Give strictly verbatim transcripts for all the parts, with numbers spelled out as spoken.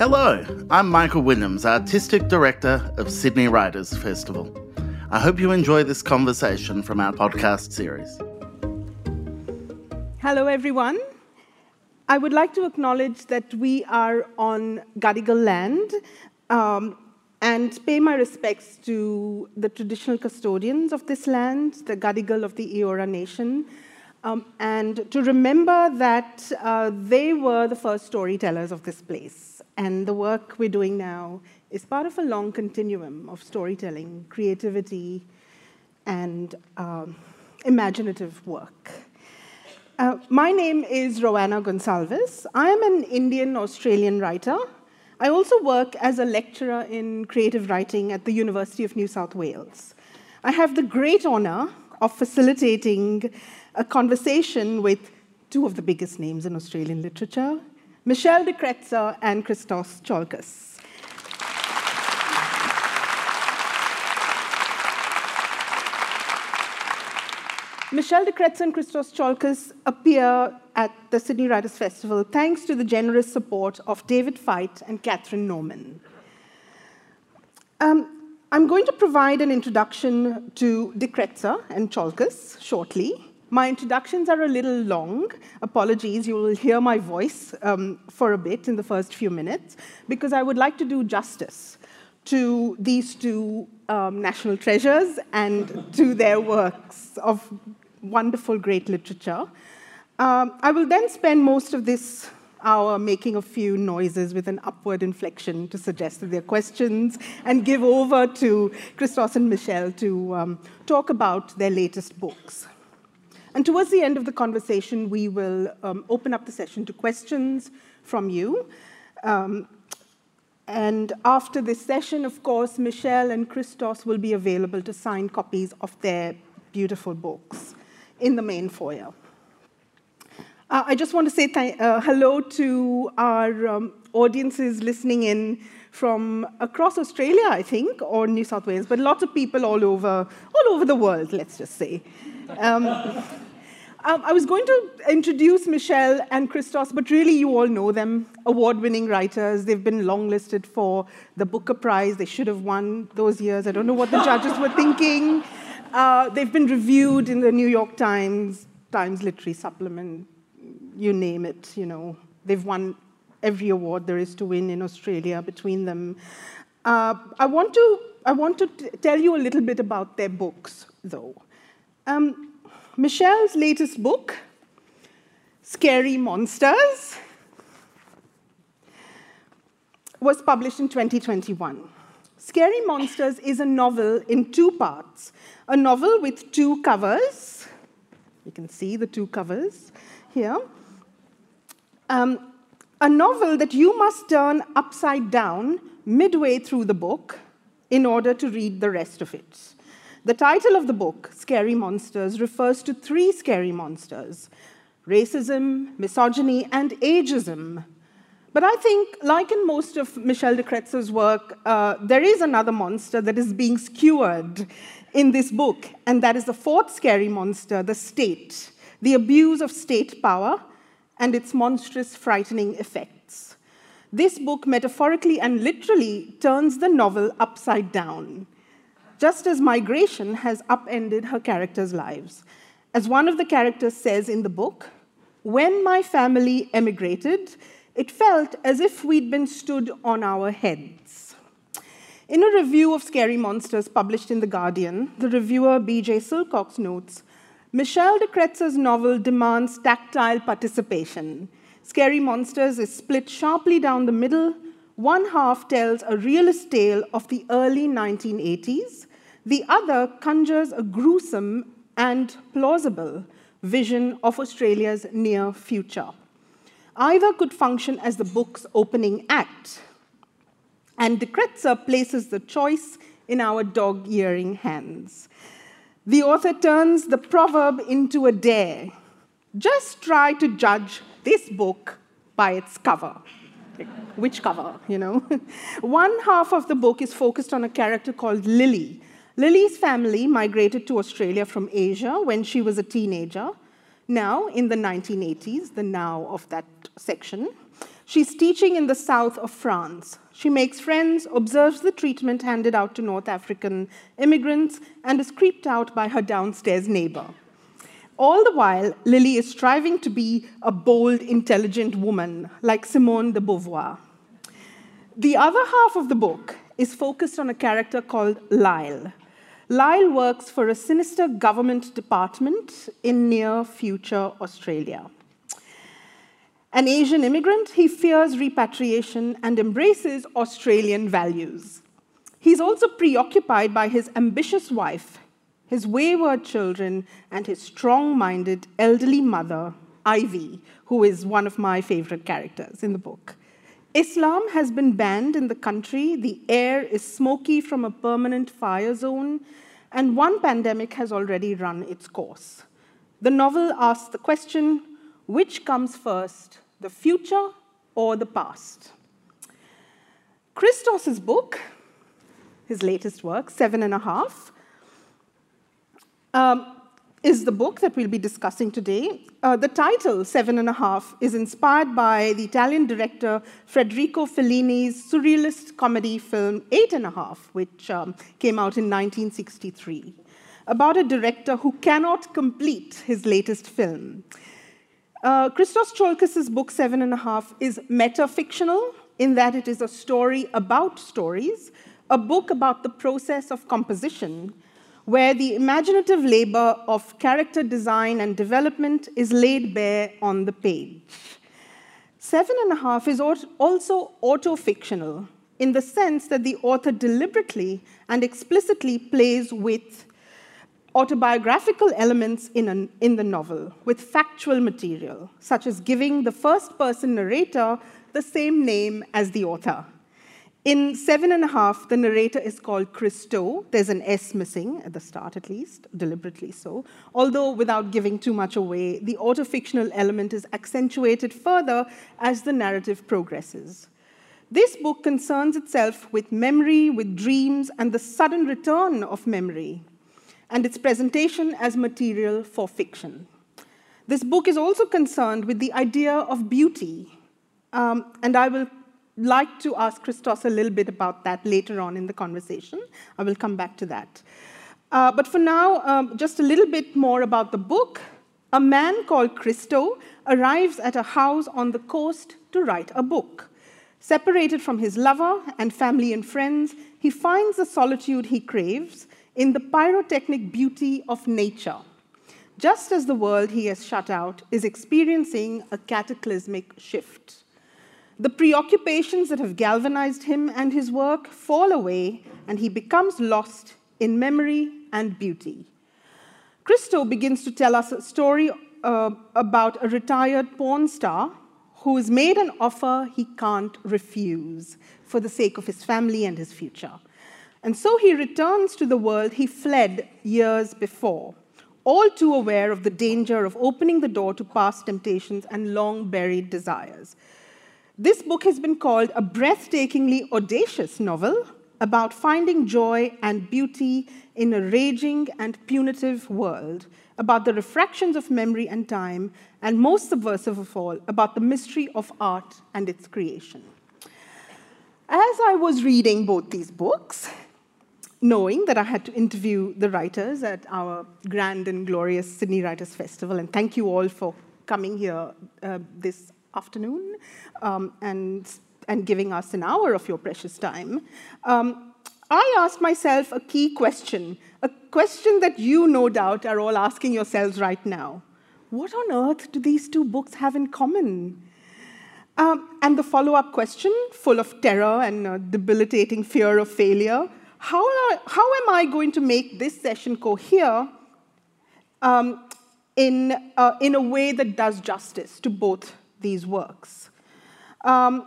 Hello, I'm Michael Williams, Artistic Director of Sydney Writers Festival. I hope you enjoy this conversation from our podcast series. Hello everyone. I would like to acknowledge that we are on Gadigal land um, and pay my respects to the traditional custodians of this land, the Gadigal of the Eora Nation, um, and to remember that uh, they were the first storytellers of this place. And the work we're doing now is part of a long continuum of storytelling, creativity, and um, imaginative work. Uh, my name is Rowena Gonsalves. I am an Indian-Australian writer. I also work as a lecturer in creative writing at the University of New South Wales. I have the great honor of facilitating a conversation with two of the biggest names in Australian literature, Michelle de Kretser and Christos Chalkes. Michelle de Kretser and Christos Chalkes appear at the Sydney Writers Festival thanks to the generous support of David Feit and Catherine Norman. Um, I'm going to provide an introduction to de Kretser and Chalkes shortly. My introductions are a little long. Apologies, you will hear my voice um, for a bit in the first few minutes, because I would like to do justice to these two um, national treasures and to their works of wonderful, great literature. Um, I will then spend most of this hour making a few noises with an upward inflection to suggest that there are questions and give over to Christos and Michelle to um, talk about their latest books. And towards the end of the conversation, we will um, open up the session to questions from you. Um, and after this session, of course, Michelle and Christos will be available to sign copies of their beautiful books in the main foyer. Uh, I just want to say th- uh, hello to our um, audiences listening in from across Australia, I think, or New South Wales, but lots of people all over, all over the world, let's just say. Um, um, I was going to introduce Michelle and Christos, but really you all know them, award-winning writers. They've been longlisted for the Booker Prize. They should have won those years. I don't know what the judges were thinking. Uh, they've been reviewed in the New York Times, Times Literary Supplement, you name it, you know. They've won every award there is to win in Australia between them. Uh, I want to, I want to t- tell you a little bit about their books, though. Um, Michelle's latest book, Scary Monsters, was published in twenty twenty-one. Scary Monsters is a novel in two parts, a novel with two covers. You can see the two covers here. Um, a novel that you must turn upside down midway through the book in order to read the rest of it. The title of the book, Scary Monsters, refers to three scary monsters: racism, misogyny, and ageism. But I think, like in most of Michelle de Kretser's work, uh, there is another monster that is being skewered in this book, and that is the fourth scary monster, the state, the abuse of state power, and its monstrous, frightening effects. This book metaphorically and literally turns the novel upside down, just as migration has upended her characters' lives. As one of the characters says in the book, "When my family emigrated, it felt as if we'd been stood on our heads." In a review of Scary Monsters published in The Guardian, the reviewer B J Silcox notes, "Michelle de Kretser's novel demands tactile participation. Scary Monsters is split sharply down the middle. One half tells a realist tale of the early nineteen eighties, the other conjures a gruesome and plausible vision of Australia's near future. Either could function as the book's opening act, and de Kretser places the choice in our dog-earing hands. The author turns the proverb into a dare. Just try to judge this book by its cover." Which cover, you know? One half of the book is focused on a character called Lily. Lily's family migrated to Australia from Asia when she was a teenager. Now, in the nineteen eighties, the now of that section, She's teaching in the south of France. She makes friends, observes the treatment handed out to North African immigrants, and is creeped out by her downstairs neighbor. All the while, Lily is striving to be a bold, intelligent woman, like Simone de Beauvoir. The other half of the book is focused on a character called Lyle. Lyle works for a sinister government department in near-future Australia. An Asian immigrant, he fears repatriation and embraces Australian values. He's also preoccupied by his ambitious wife, his wayward children, and his strong-minded elderly mother, Ivy, who is one of my favorite characters in the book. Islam has been banned in the country, the air is smoky from a permanent fire zone, and one pandemic has already run its course. The novel asks the question, which comes first, the future or the past? Christos's book, his latest work, Seven and a Half, Um, is the book that we'll be discussing today. Uh, the title, Seven and a Half, is inspired by the Italian director Federico Fellini's surrealist comedy film Eight and a Half, which um, came out in nineteen sixty-three, about a director who cannot complete his latest film. Uh, Christos Chalkes's book, Seven and a Half, is metafictional in that it is a story about stories, a book about the process of composition, where the imaginative labor of character design and development is laid bare on the page. Seven and a Half is also auto-fictional in the sense that the author deliberately and explicitly plays with autobiographical elements in, an, in the novel, with factual material, such as giving the first-person narrator the same name as the author. In Seven and a Half, the narrator is called Christo. There's an S missing, at the start at least, deliberately so. Although, without giving too much away, the autofictional element is accentuated further as the narrative progresses. This book concerns itself with memory, with dreams, and the sudden return of memory, and its presentation as material for fiction. This book is also concerned with the idea of beauty, um, and I will like to ask Christos a little bit about that later on in the conversation. I will come back to that. Uh, but for now, um, just a little bit more about the book. A man called Christo arrives at a house on the coast to write a book. Separated from his lover and family and friends, he finds the solitude he craves in the pyrotechnic beauty of nature, just as the world he has shut out is experiencing a cataclysmic shift. The preoccupations that have galvanized him and his work fall away, and he becomes lost in memory and beauty. Christo begins to tell us a story uh, about a retired porn star who is made an offer he can't refuse for the sake of his family and his future. And so he returns to the world he fled years before, all too aware of the danger of opening the door to past temptations and long-buried desires. This book has been called a breathtakingly audacious novel about finding joy and beauty in a raging and punitive world, about the refractions of memory and time, and most subversive of all, about the mystery of art and its creation. As I was reading both these books, knowing that I had to interview the writers at our grand and glorious Sydney Writers Festival, and thank you all for coming here uh, this afternoon um, and, and giving us an hour of your precious time, um, I asked myself a key question, a question that you no doubt are all asking yourselves right now. What on earth do these two books have in common? Um, and the follow-up question, full of terror and uh, debilitating fear of failure, how, are, how am I going to make this session cohere um, in, uh, in a way that does justice to both these works? Um,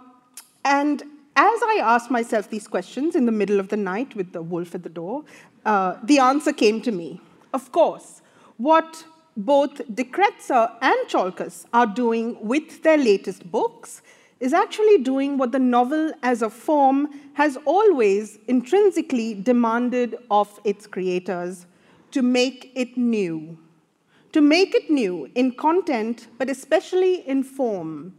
and as I asked myself these questions in the middle of the night with the wolf at the door, uh, the answer came to me. Of course, what both de Kretser and Chalkes are doing with their latest books is actually doing what the novel as a form has always intrinsically demanded of its creators, to make it new. To make it new in content, but especially in form.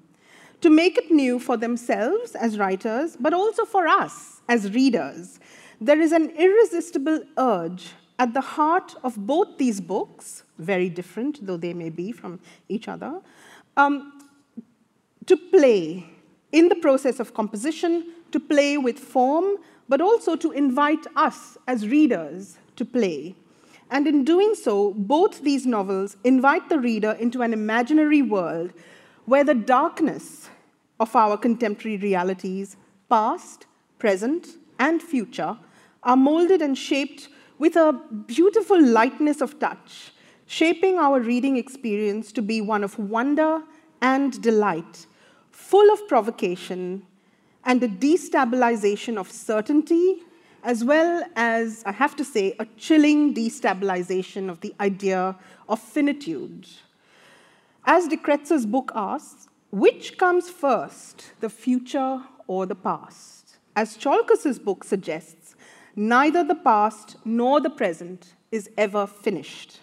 to make it new for themselves as writers, but also for us as readers. There is an irresistible urge at the heart of both these books, very different though they may be from each other, um, to play in the process of composition, to play with form, but also to invite us as readers to play. And in doing so, both these novels invite the reader into an imaginary world where the darkness of our contemporary realities, past, present, and future, are molded and shaped with a beautiful lightness of touch, shaping our reading experience to be one of wonder and delight, full of provocation and a destabilization of certainty, as well as, I have to say, a chilling destabilization of the idea of finitude. As de Kretzer's book asks, which comes first, the future or the past? As Chalkes's book suggests, neither the past nor the present is ever finished.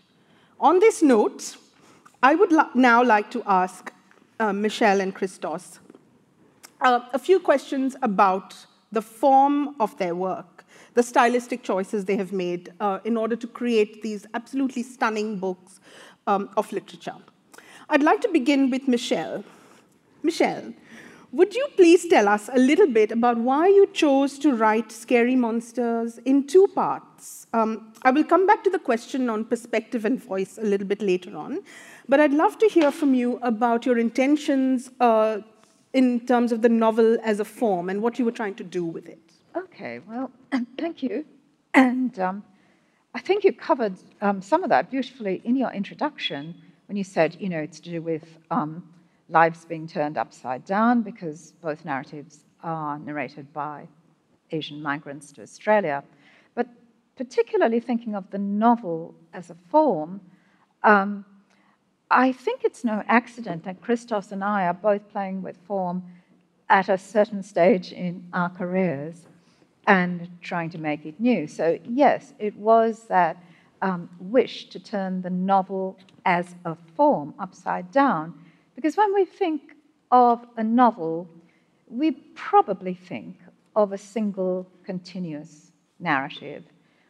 On this note, I would li- now like to ask uh, Michelle and Christos uh, a few questions about the form of their work, the stylistic choices they have made uh, in order to create these absolutely stunning books um, of literature. I'd like to begin with Michelle. Michelle, would you please tell us a little bit about why you chose to write Scary Monsters in two parts? Um, I will come back to the question on perspective and voice a little bit later on, but I'd love to hear from you about your intentions uh, in terms of the novel as a form and what you were trying to do with it. Okay, well, thank you. And um, I think you covered um, some of that beautifully in your introduction when you said, you know, it's to do with um, lives being turned upside down because both narratives are narrated by Asian migrants to Australia. But particularly thinking of the novel as a form, um, I think it's no accident that Christos and I are both playing with form at a certain stage in our careers and trying to make it new. So yes, it was that um, wish to turn the novel as a form upside down, because when we think of a novel, we probably think of a single continuous narrative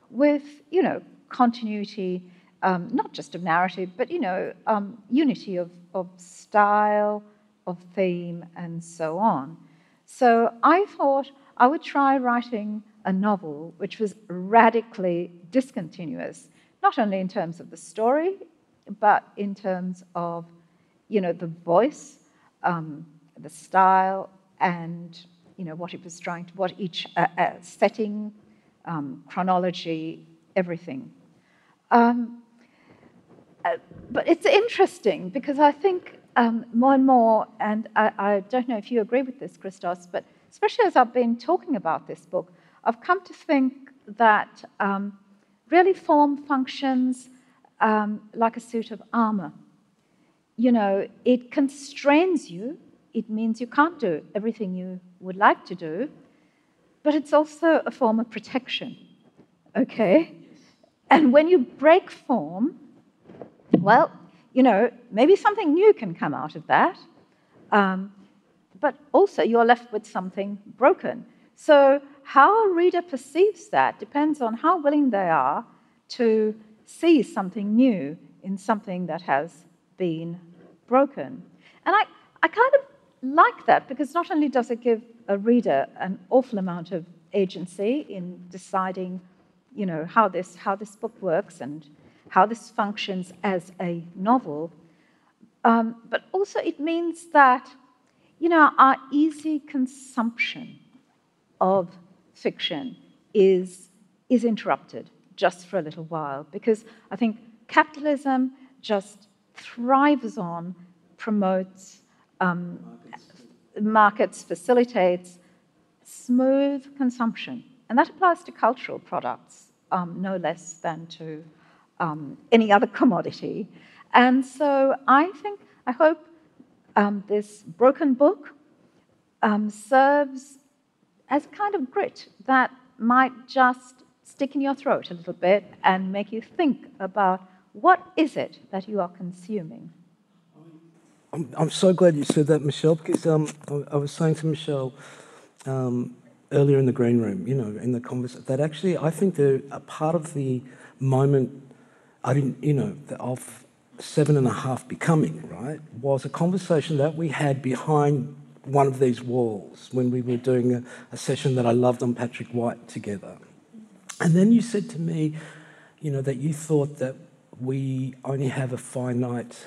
with, you know, continuity, um, not just of narrative, but, you know, um, unity of, of style, of theme, and so on. So I thought, I would try writing a novel which was radically discontinuous, not only in terms of the story, but in terms of, you know, the voice, um, the style, and, you know, what it was trying to, what each uh, uh, setting, um, chronology, everything. Um, uh, but it's interesting because I think um, more and more, and I, I don't know if you agree with this, Christos, but especially as I've been talking about this book, I've come to think that um, really form functions um, like a suit of armor. You know, it constrains you. It means you can't do everything you would like to do, but it's also a form of protection, okay? And when you break form, well, you know, maybe something new can come out of that. Um, But also you're left with something broken. So how a reader perceives that depends on how willing they are to see something new in something that has been broken. And I, I kind of like that because not only does it give a reader an awful amount of agency in deciding, you know, how this, how this book works and how this functions as a novel, um, but also it means that, you know, our easy consumption of fiction is, is interrupted just for a little while, because I think capitalism just thrives on, promotes, um, markets. markets, facilitates smooth consumption. And that applies to cultural products, um, no less than to um, any other commodity. And so I think, I hope, Um, this broken book um, serves as a kind of grit that might just stick in your throat a little bit and make you think about what is it that you are consuming. I'm, I'm so glad you said that, Michelle, because um, I, I was saying to Michelle um, earlier in the green room, you know, in the conversation, that actually I think they're a part of the moment I didn't, you know, of Seven and a Half becoming, right, was a conversation that we had behind one of these walls when we were doing a, a session that I loved on Patrick White together. And then you said to me, you know, that you thought that we only have a finite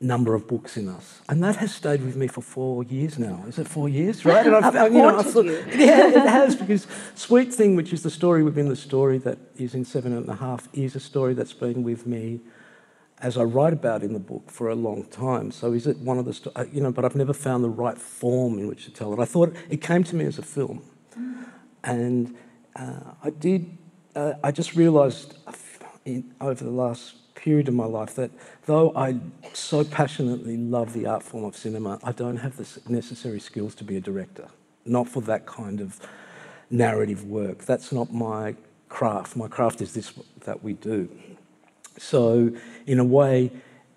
number of books in us. And that has stayed with me for four years now. Is it four years, right? And I've, I've you know, I've thought, you. Yeah, it has, because Sweet Thing, which is the story within the story that is in Seven and a Half, is a story that's been with me as I write about in the book for a long time. So is it one of the, sto you know, but I've never found the right form in which to tell it. I thought it came to me as a film. Mm. And uh, I did, uh, I just realised in, over the last period of my life that though I so passionately love the art form of cinema, I don't have the necessary skills to be a director, not for that kind of narrative work. That's not my craft. My craft is this that we do. So in a way,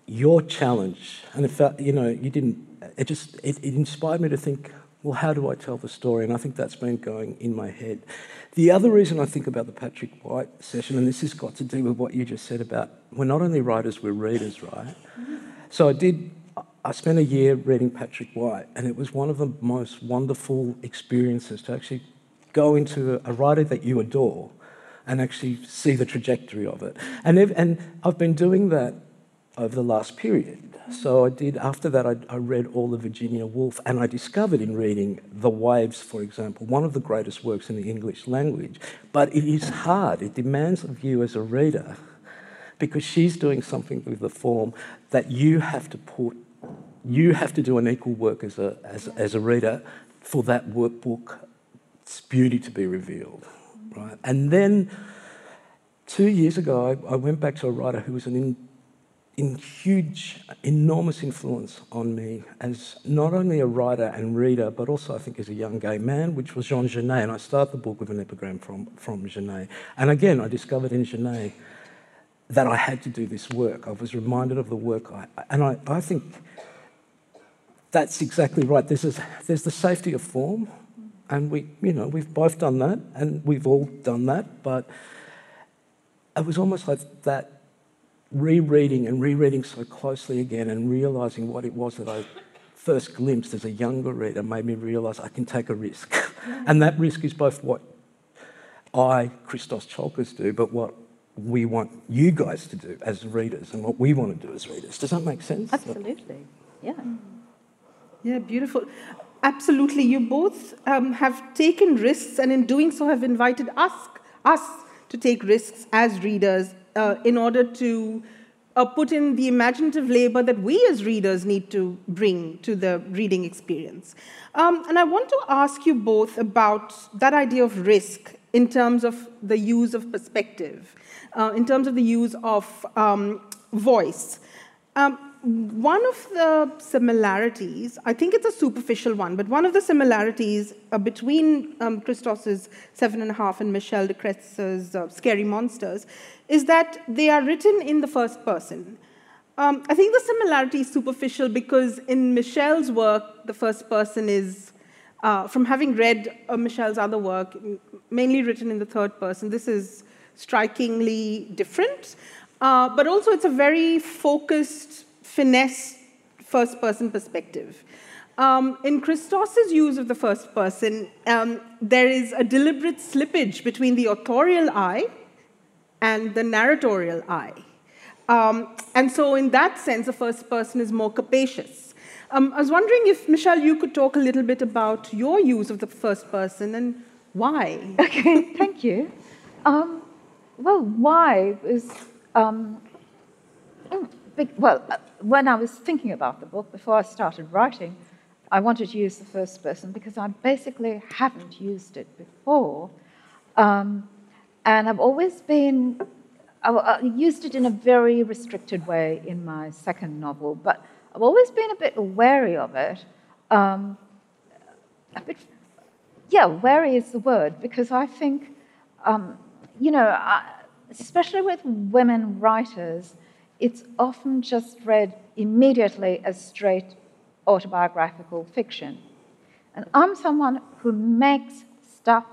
your challenge, and in fact, you know, you didn't, it just, it, it inspired me to think, well, how do I tell the story? And I think that's been going in my head. The other reason I think about the Patrick White session, and this has got to do with what you just said about, we're not only writers, we're readers, right? So I did, I spent a year reading Patrick White, and it was one of the most wonderful experiences to actually go into a writer that you adore and actually see the trajectory of it. And, if, and I've been doing that over the last period. So I did, after that I, I read all of Virginia Woolf, and I discovered in reading The Waves, for example, one of the greatest works in the English language, but it is hard, it demands of you as a reader, because she's doing something with the form that you have to put, you have to do an equal work as a, as, as a reader for that workbook's beauty to be revealed. Right. And then two years ago, I, I went back to a writer who was an in, in huge, enormous influence on me as not only a writer and reader, but also I think as a young gay man, which was Jean Genet. And I start the book with an epigram from, from Genet. And again, I discovered in Genet that I had to do this work. I was reminded of the work. I, and I, I think that's exactly right. There's, this, there's the safety of form. And we, you know, we've both done that, and we've all done that, but it was almost like that rereading and rereading so closely again and realising what it was that I first glimpsed as a younger reader made me realise I can take a risk. Yeah. And that risk is both what I, Christos Chalkes, do, but what we want you guys to do as readers and what we want to do as readers. Does that make sense? Absolutely, yeah. Yeah, beautiful. Absolutely, you both um, have taken risks, and in doing so have invited us, us to take risks as readers uh, in order to uh, put in the imaginative labor that we as readers need to bring to the reading experience. Um, and I want to ask you both about that idea of risk in terms of the use of perspective, uh, in terms of the use of um, voice. Um, One of the similarities, I think it's a superficial one, but one of the similarities uh, between um, Christos's Seven and a Half and Michelle de Kretser's uh, Scary Monsters is that they are written in the first person. Um, I think the similarity is superficial because in Michelle's work, the first person is, uh, from having read uh, Michelle's other work, mainly written in the third person. This is strikingly different, uh, but also it's a very focused, finesse first-person perspective. Um, in Christos's use of the first person, um, there is a deliberate slippage between the authorial I and the narratorial I. Um, and so in that sense, the first person is more capacious. Um, I was wondering if, Michelle, you could talk a little bit about your use of the first person and why. Okay, thank you. Um, well, why is... Um, mm. Well, when I was thinking about the book, before I started writing, I wanted to use the first person because I basically haven't used it before. Um, and I've always been, I, I used it in a very restricted way in my second novel, but I've always been a bit wary of it. Um, a bit, yeah, wary is the word, because I think, um, you know, I, especially with women writers, it's often just read immediately as straight autobiographical fiction. And I'm someone who makes stuff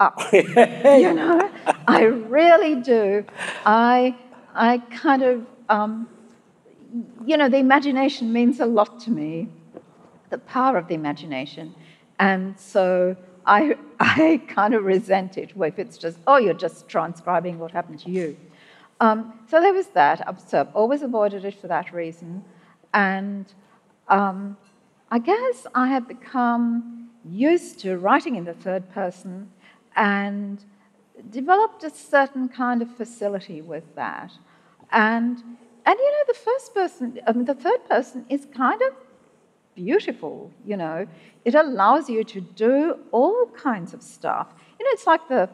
up, you know? I really do. I, I kind of, um, you know, the imagination means a lot to me, the power of the imagination. And so I, I kind of resent it if it's just, oh, you're just transcribing what happened to you. Um, so there was that. I've always avoided it for that reason. And um, I guess I had become used to writing in the third person and developed a certain kind of facility with that. And, and you know, the first person, I mean, the third person is kind of beautiful, you know. It allows you to do all kinds of stuff. You know, it's like the,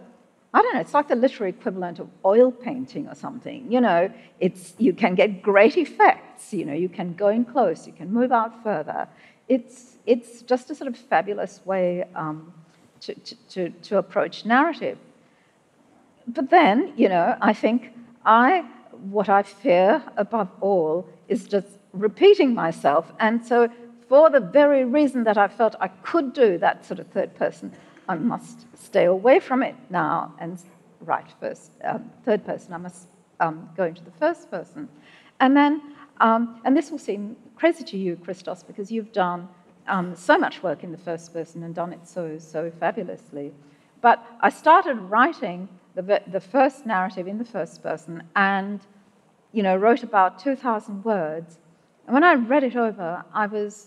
I don't know, it's like the literary equivalent of oil painting or something. You know, it's, you can get great effects, you know, you can go in close, you can move out further. It's, it's just a sort of fabulous way um, to, to, to, to approach narrative. But then, you know, I think I, what I fear above all is just repeating myself. And so for the very reason that I felt I could do that sort of third person, I must stay away from it now and write first, um, third person. I must um, go into the first person. And then, um, and this will seem crazy to you, Christos, because you've done um, so much work in the first person and done it so, so fabulously. But I started writing the, the first narrative in the first person and, you know, wrote about two thousand words. And when I read it over, I was...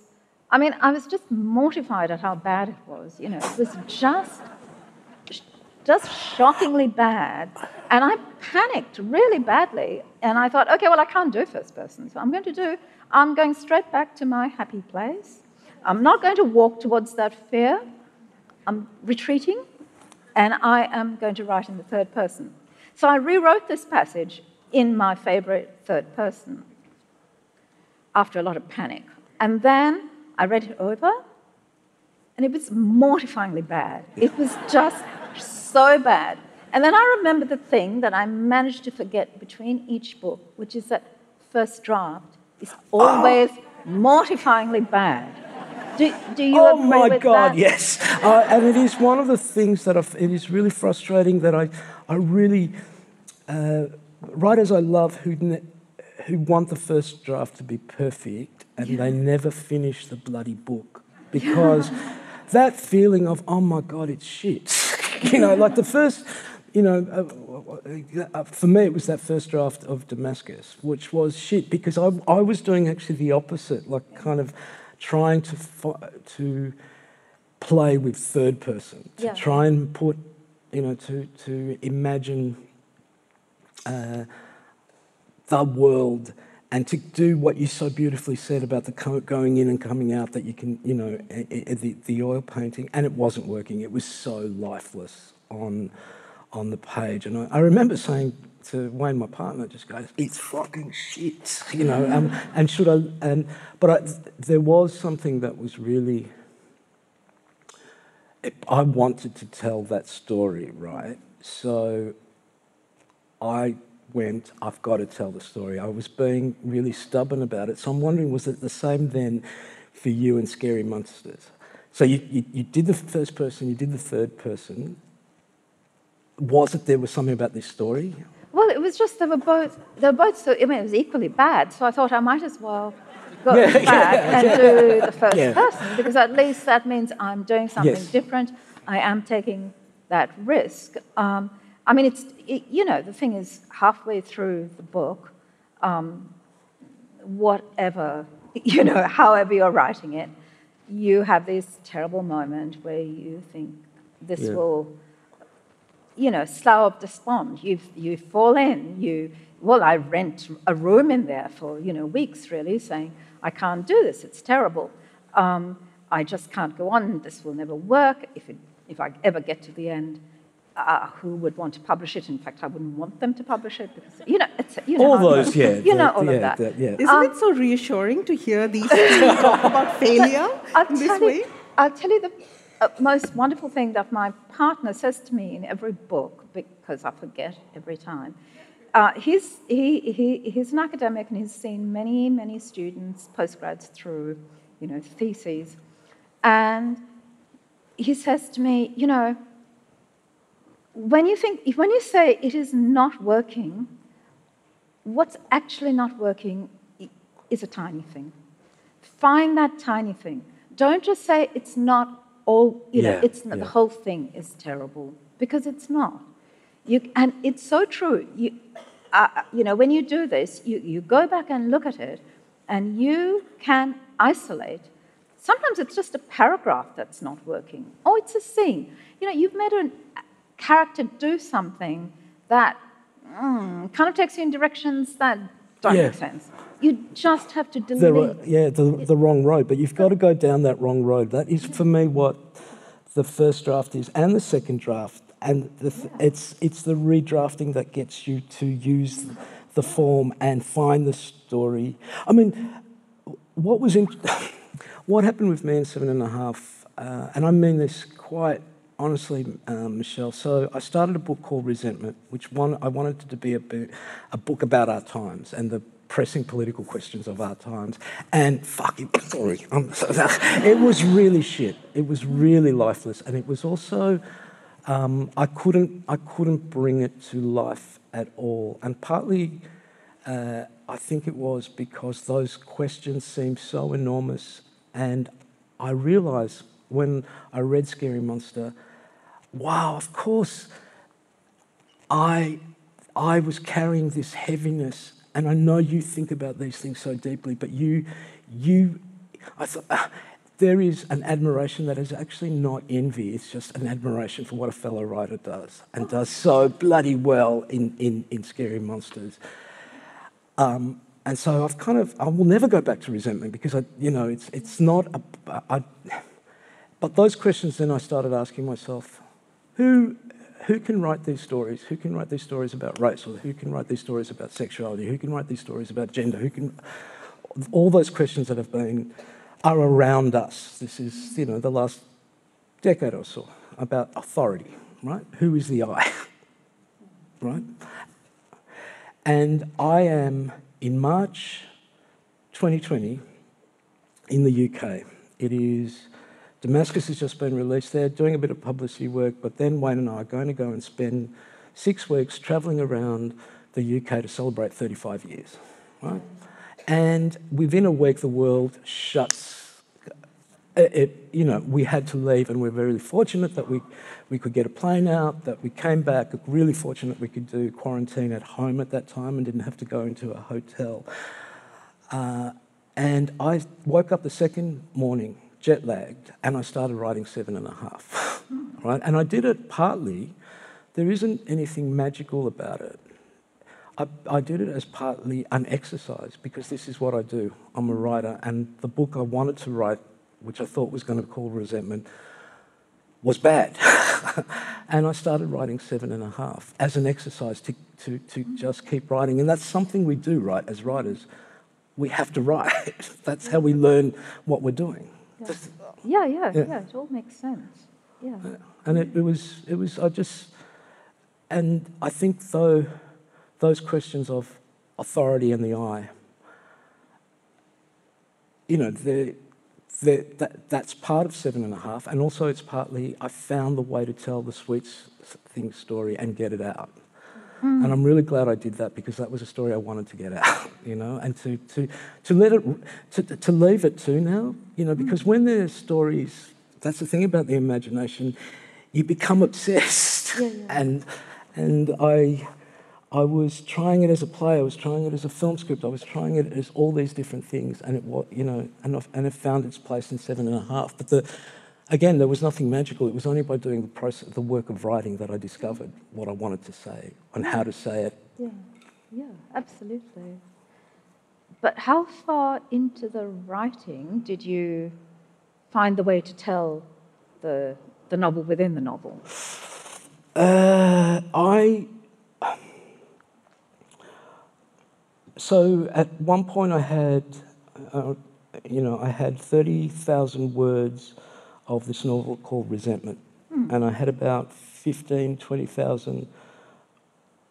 I mean, I was just mortified at how bad it was, you know. It was just, just shockingly bad. And I panicked really badly. And I thought, okay, well, I can't do first person. So I'm going to do, I'm going straight back to my happy place. I'm not going to walk towards that fear. I'm retreating. And I am going to write in the third person. So I rewrote this passage in my favorite third person after a lot of panic. And then I read it over, and it was mortifyingly bad. It was just so bad. And then I remember the thing that I managed to forget between each book, which is that first draft is always oh. mortifyingly bad. Do, do you oh agree with God, that? Oh, my God, yes. Uh, and it is one of the things that I've, it is really frustrating that I, I really... Uh, writers I love who, who want the first draft to be perfect, and yeah. they never finish the bloody book because yeah. that feeling of, oh my God, it's shit. you know, like the first, you know, uh, uh, for me it was that first draft of Damascus, which was shit because I, I was doing actually the opposite, like kind of trying to, to play with third person, to yeah. try and put, you know, to, to imagine uh, the world and to do what you so beautifully said about the going in and coming out that you can, you know, the, the oil painting, and it wasn't working. It was so lifeless on, on the page. And I, I remember saying to Wayne, my partner, just goes, it's fucking shit, you know, um, and should I, and, but I, there was something that was really, I wanted to tell that story, right? So I... went, I've got to tell the story. I was being really stubborn about it. So I'm wondering, was it the same then for you and Scary Monsters? So you, you, you did the first person, you did the third person. Was it there was something about this story? Well, it was just they were both, they were both, so, I mean, it was equally bad. So I thought I might as well go yeah, back yeah, and yeah. do the first yeah. person because at least that means I'm doing something yes. different. I am taking that risk. Um, I mean, it's, it, you know, the thing is, halfway through the book, um, whatever, you know, however you're writing it, you have this terrible moment where you think this yeah. will, you know, slough of despond. You you fall in. You well, I rent a room in there for, you know, weeks, really, saying, I can't do this. It's terrible. Um, I just can't go on. This will never work. If it, if I ever get to the end. Uh, who would want to publish it? In fact, I wouldn't want them to publish it because, you know, it's, you know, all those, yeah, you know, the, all yeah, of that. The, yeah. Isn't um, it so reassuring to hear these people talk about failure in this way? You, I'll tell you the uh, most wonderful thing that my partner says to me in every book because I forget every time. uh, he's, he, he, he's an academic and he's seen many, many students, postgrads through, you know, theses. And he says to me, you know, when you think, when you say it is not working, what's actually not working is a tiny thing. Find that tiny thing. Don't just say it's not all, you yeah, know, it's not, yeah. the whole thing is terrible, because it's not. You, and it's so true. You, uh, you know, when you do this, you, you go back and look at it, and you can isolate. Sometimes it's just a paragraph that's not working. Oh, it's a scene. You know, you've made a character do something that mm, kind of takes you in directions that don't yeah. make sense. You just have to delete. The, yeah, the, the wrong road, but you've got to go down that wrong road. That is, for me, what the first draft is, and the second draft, and the th yeah. it's, it's the redrafting that gets you to use the form and find the story. I mean, what was in, what happened with me in Seven and a Half, uh, and I mean this quite honestly, um, Michelle, so I started a book called Resentment, which one I wanted it to be a, a book about our times and the pressing political questions of our times, and fucking sorry, I'm so, it was really shit. It was really lifeless, and it was also um, I couldn't I couldn't bring it to life at all. And partly, uh, I think it was because those questions seemed so enormous, and I realised when I read Scary Monster, wow, of course, I I was carrying this heaviness. And I know you think about these things so deeply, but you, you, I thought, uh, there is an admiration that is actually not envy. It's just an admiration for what a fellow writer does, and does so bloody well in, in, in Scary Monsters. Um, and so I've kind of, I will never go back to resentment because I, you know, it's, it's not, a, I, but those questions then I started asking myself, who, Who can write these stories? Who can write these stories about race? Or who can write these stories about sexuality? Who can write these stories about gender? Who can? All those questions that have been are around us. This is, you know, the last decade or so about authority, right? Who is the I, right? And I am in March twenty twenty in the U K. It is. Damascus has just been released there, doing a bit of publicity work, but then Wayne and I are going to go and spend six weeks travelling around the U K to celebrate thirty-five years, right? And within a week, the world shuts. It, you know, we had to leave, and we're very fortunate that we, we could get a plane out, that we came back, really fortunate we could do quarantine at home at that time and didn't have to go into a hotel. Uh, and I woke up the second morning jet-lagged, and I started writing Seven and a Half, right? And I did it partly, there isn't anything magical about it. I, I did it as partly an exercise, because this is what I do. I'm a writer, and the book I wanted to write, which I thought was going to call Resentment, was bad. And I started writing Seven and a Half as an exercise to, to, to just keep writing. And that's something we do, right, as writers. We have to write. That's how we learn what we're doing. Yeah. Just, yeah, yeah, yeah, yeah, it all makes sense. Yeah. And it, it was, it was, I just, and I think though, those questions of authority and the I, you know, the, the, that, that's part of Seven and a Half, and also it's partly, I found the way to tell the sweet thing story and get it out. Mm. And I'm really glad I did that, because that was a story I wanted to get out, you know, and to, to, to let it, to, to leave it to now, you know, because mm. when there's stories, that's the thing about the imagination, you become obsessed. Yeah, yeah. And, and I, I was trying it as a play, I was trying it as a film script, I was trying it as all these different things, and it was, you know, and, I've, and it found its place in Seven and a Half. But the, again, there was nothing magical. It was only by doing the process, the work of writing, that I discovered what I wanted to say and how to say it. Yeah, yeah, absolutely. But how far into the writing did you find the way to tell the the novel within the novel? Uh, I so at one point I had, uh, you know, I had thirty thousand words of this novel called Resentment. Mm. And I had about fifteen, twenty thousand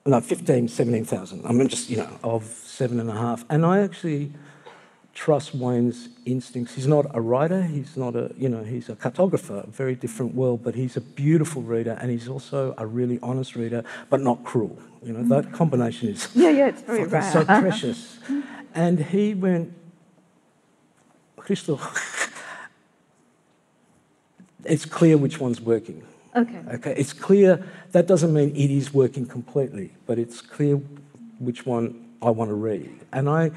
no, fifteen, seventeen thousand. I'm just, you know, of Seven and a Half. And I actually trust Wayne's instincts. He's not a writer. He's not a, you know, he's a cartographer, a very different world, but he's a beautiful reader and he's also a really honest reader, but not cruel. You know, that combination is yeah, yeah, it's very rare. So precious. And he went, Christos, it's clear which one's working. Okay. Okay. It's clear, that doesn't mean it is working completely, but it's clear which one I want to read. And I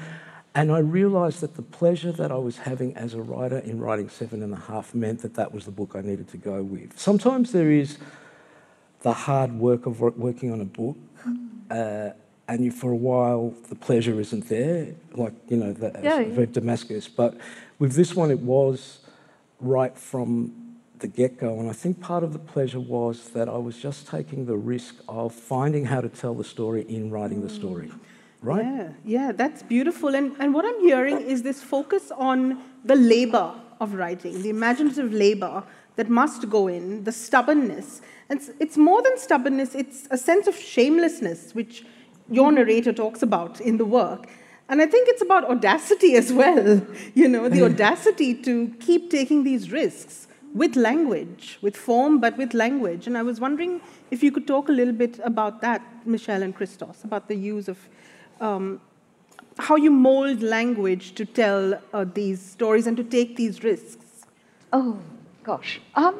And I realised that the pleasure that I was having as a writer in writing Seven and a Half meant that that was the book I needed to go with. Sometimes there is the hard work of working on a book, uh, and you, for a while the pleasure isn't there, like, you know, the, yeah, yeah. Damascus. But with this one it was right from the get-go, and I think part of the pleasure was that I was just taking the risk of finding how to tell the story in writing the story. Right? Yeah, yeah, that's beautiful. And, and what I'm hearing is this focus on the labour of writing, the imaginative labour that must go in, the stubbornness. And it's, it's more than stubbornness, it's a sense of shamelessness, which your narrator talks about in the work. And I think it's about audacity as well, you know, the audacity to keep taking these risks with language, with form, but with language. And I was wondering if you could talk a little bit about that, Michelle and Christos, about the use of... Um, how you mold language to tell uh, these stories and to take these risks? Oh, gosh. Um,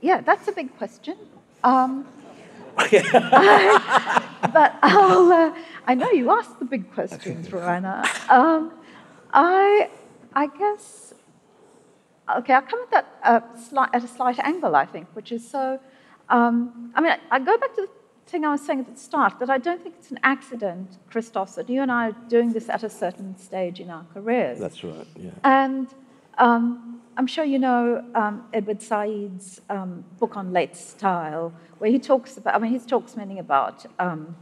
yeah, that's a big question. Um, I, but I'll, uh, I know you asked the big questions, Rowena. Um, I, I guess, okay, I'll come at that uh, slight, at a slight angle, I think, which is so, um, I mean, I, I go back to the thing I was saying at the start, that I don't think it's an accident, Christos, that you and I are doing this at a certain stage in our careers. That's right, yeah. And um, I'm sure you know um, Edward Said's um, book on late style, where he talks about, I mean, he talks many about um,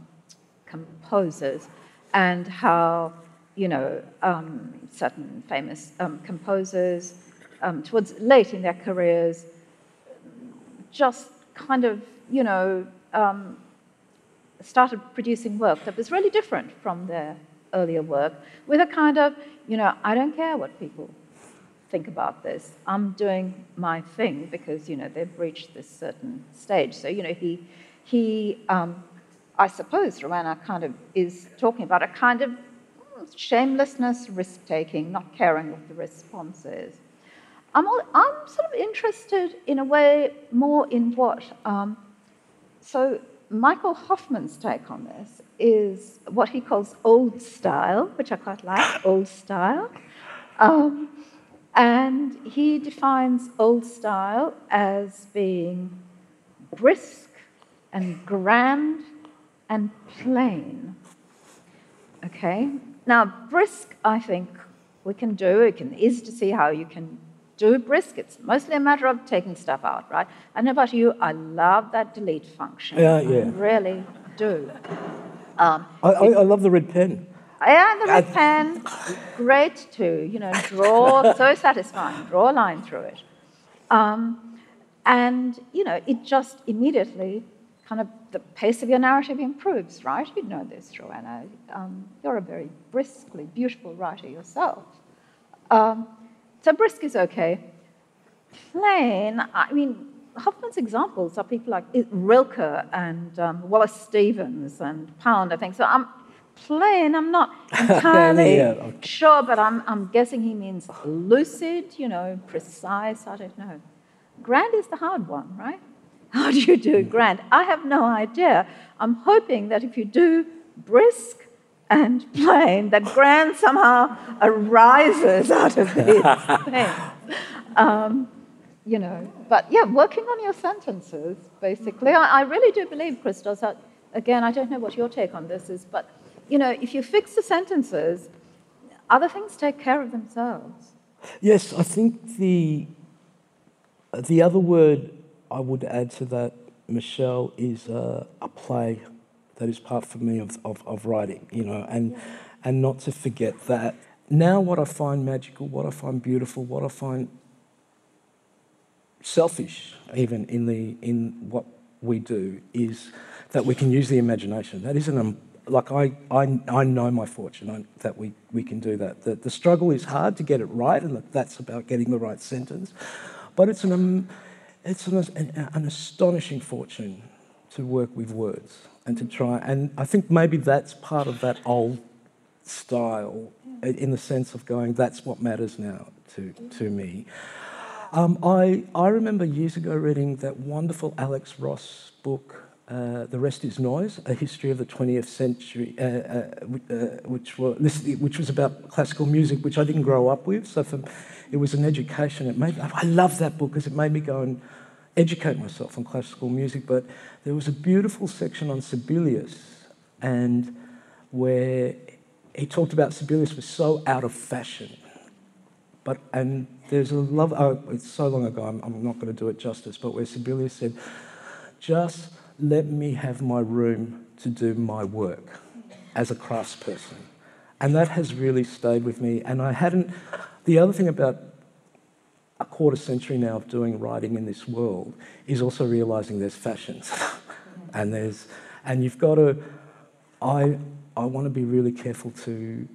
composers and how, you know, um, certain famous um, composers um, towards late in their careers just kind of, you know, Um, started producing work that was really different from their earlier work, with a kind of, you know, I don't care what people think about this. I'm doing my thing because, you know, they've reached this certain stage. So, you know, he, he um, I suppose, Rowena kind of is talking about a kind of shamelessness, risk-taking, not caring what the response is. I'm, all, I'm sort of interested, in a way, more in what... Um, So Michael Hoffman's take on this is what he calls old style, which I quite like, old style. Um, and he defines old style as being brisk and grand and plain. Okay? Now, brisk, I think, we can do. It can, is to see how you can do brisk. It's mostly a matter of taking stuff out, right? I know about you, I love that delete function. Yeah, yeah. I really do. Um, I, I, I love the red pen. Yeah, the red I... pen, great too. You know, draw, so satisfying, draw a line through it. Um, and, you know, it just immediately kind of, the pace of your narrative improves, right? You know this, Rowena. Um, you're a very briskly, beautiful writer yourself. Um, So brisk is okay. Plain, I mean, Hoffman's examples are people like Rilke and um, Wallace Stevens and Pound, I think. So I'm plain, I'm not entirely yeah, yeah, okay. sure, but I'm, I'm guessing he means lucid, you know, precise, I don't know. Grand is the hard one, right? How do you do grand? I have no idea. I'm hoping that if you do brisk, and plain, that grand somehow arises out of these things. Um, you know, but yeah, working on your sentences, basically. I, I really do believe, Christos, that, again, I don't know what your take on this is, but, you know, if you fix the sentences, other things take care of themselves. Yes, I think the, the other word I would add to that, Michelle, is uh, a play. That is part for me of, of, of writing, you know, and, yeah. and not to forget that. Now what I find magical, what I find beautiful, what I find selfish even in, the, in what we do is that we can use the imagination. That isn't um, like I, I, I know my fortune I, that we, we can do that. The, the struggle is hard to get it right, and that's about getting the right sentence. But it's an um, it's an, an, an astonishing fortune to work with words and to try. And I think maybe that's part of that old style, in the sense of going, that's what matters now to to me. Um, I, I remember years ago reading that wonderful Alex Ross book, uh, The Rest Is Noise, A History of the twentieth century, uh, uh, uh, which, were, which was about classical music, which I didn't grow up with. So for, it was an education. It made, I love that book because it made me go and educate myself on classical music. But there was a beautiful section on Sibelius, and where he talked about Sibelius was so out of fashion. But, and there's a love, oh, it's so long ago, I'm, I'm not going to do it justice, but where Sibelius said, just let me have my room to do my work as a craftsperson. And that has really stayed with me. And I hadn't, the other thing about a quarter century now of doing writing in this world is also realising there's fashions. and there's, and you've got to, I, I want to be really careful to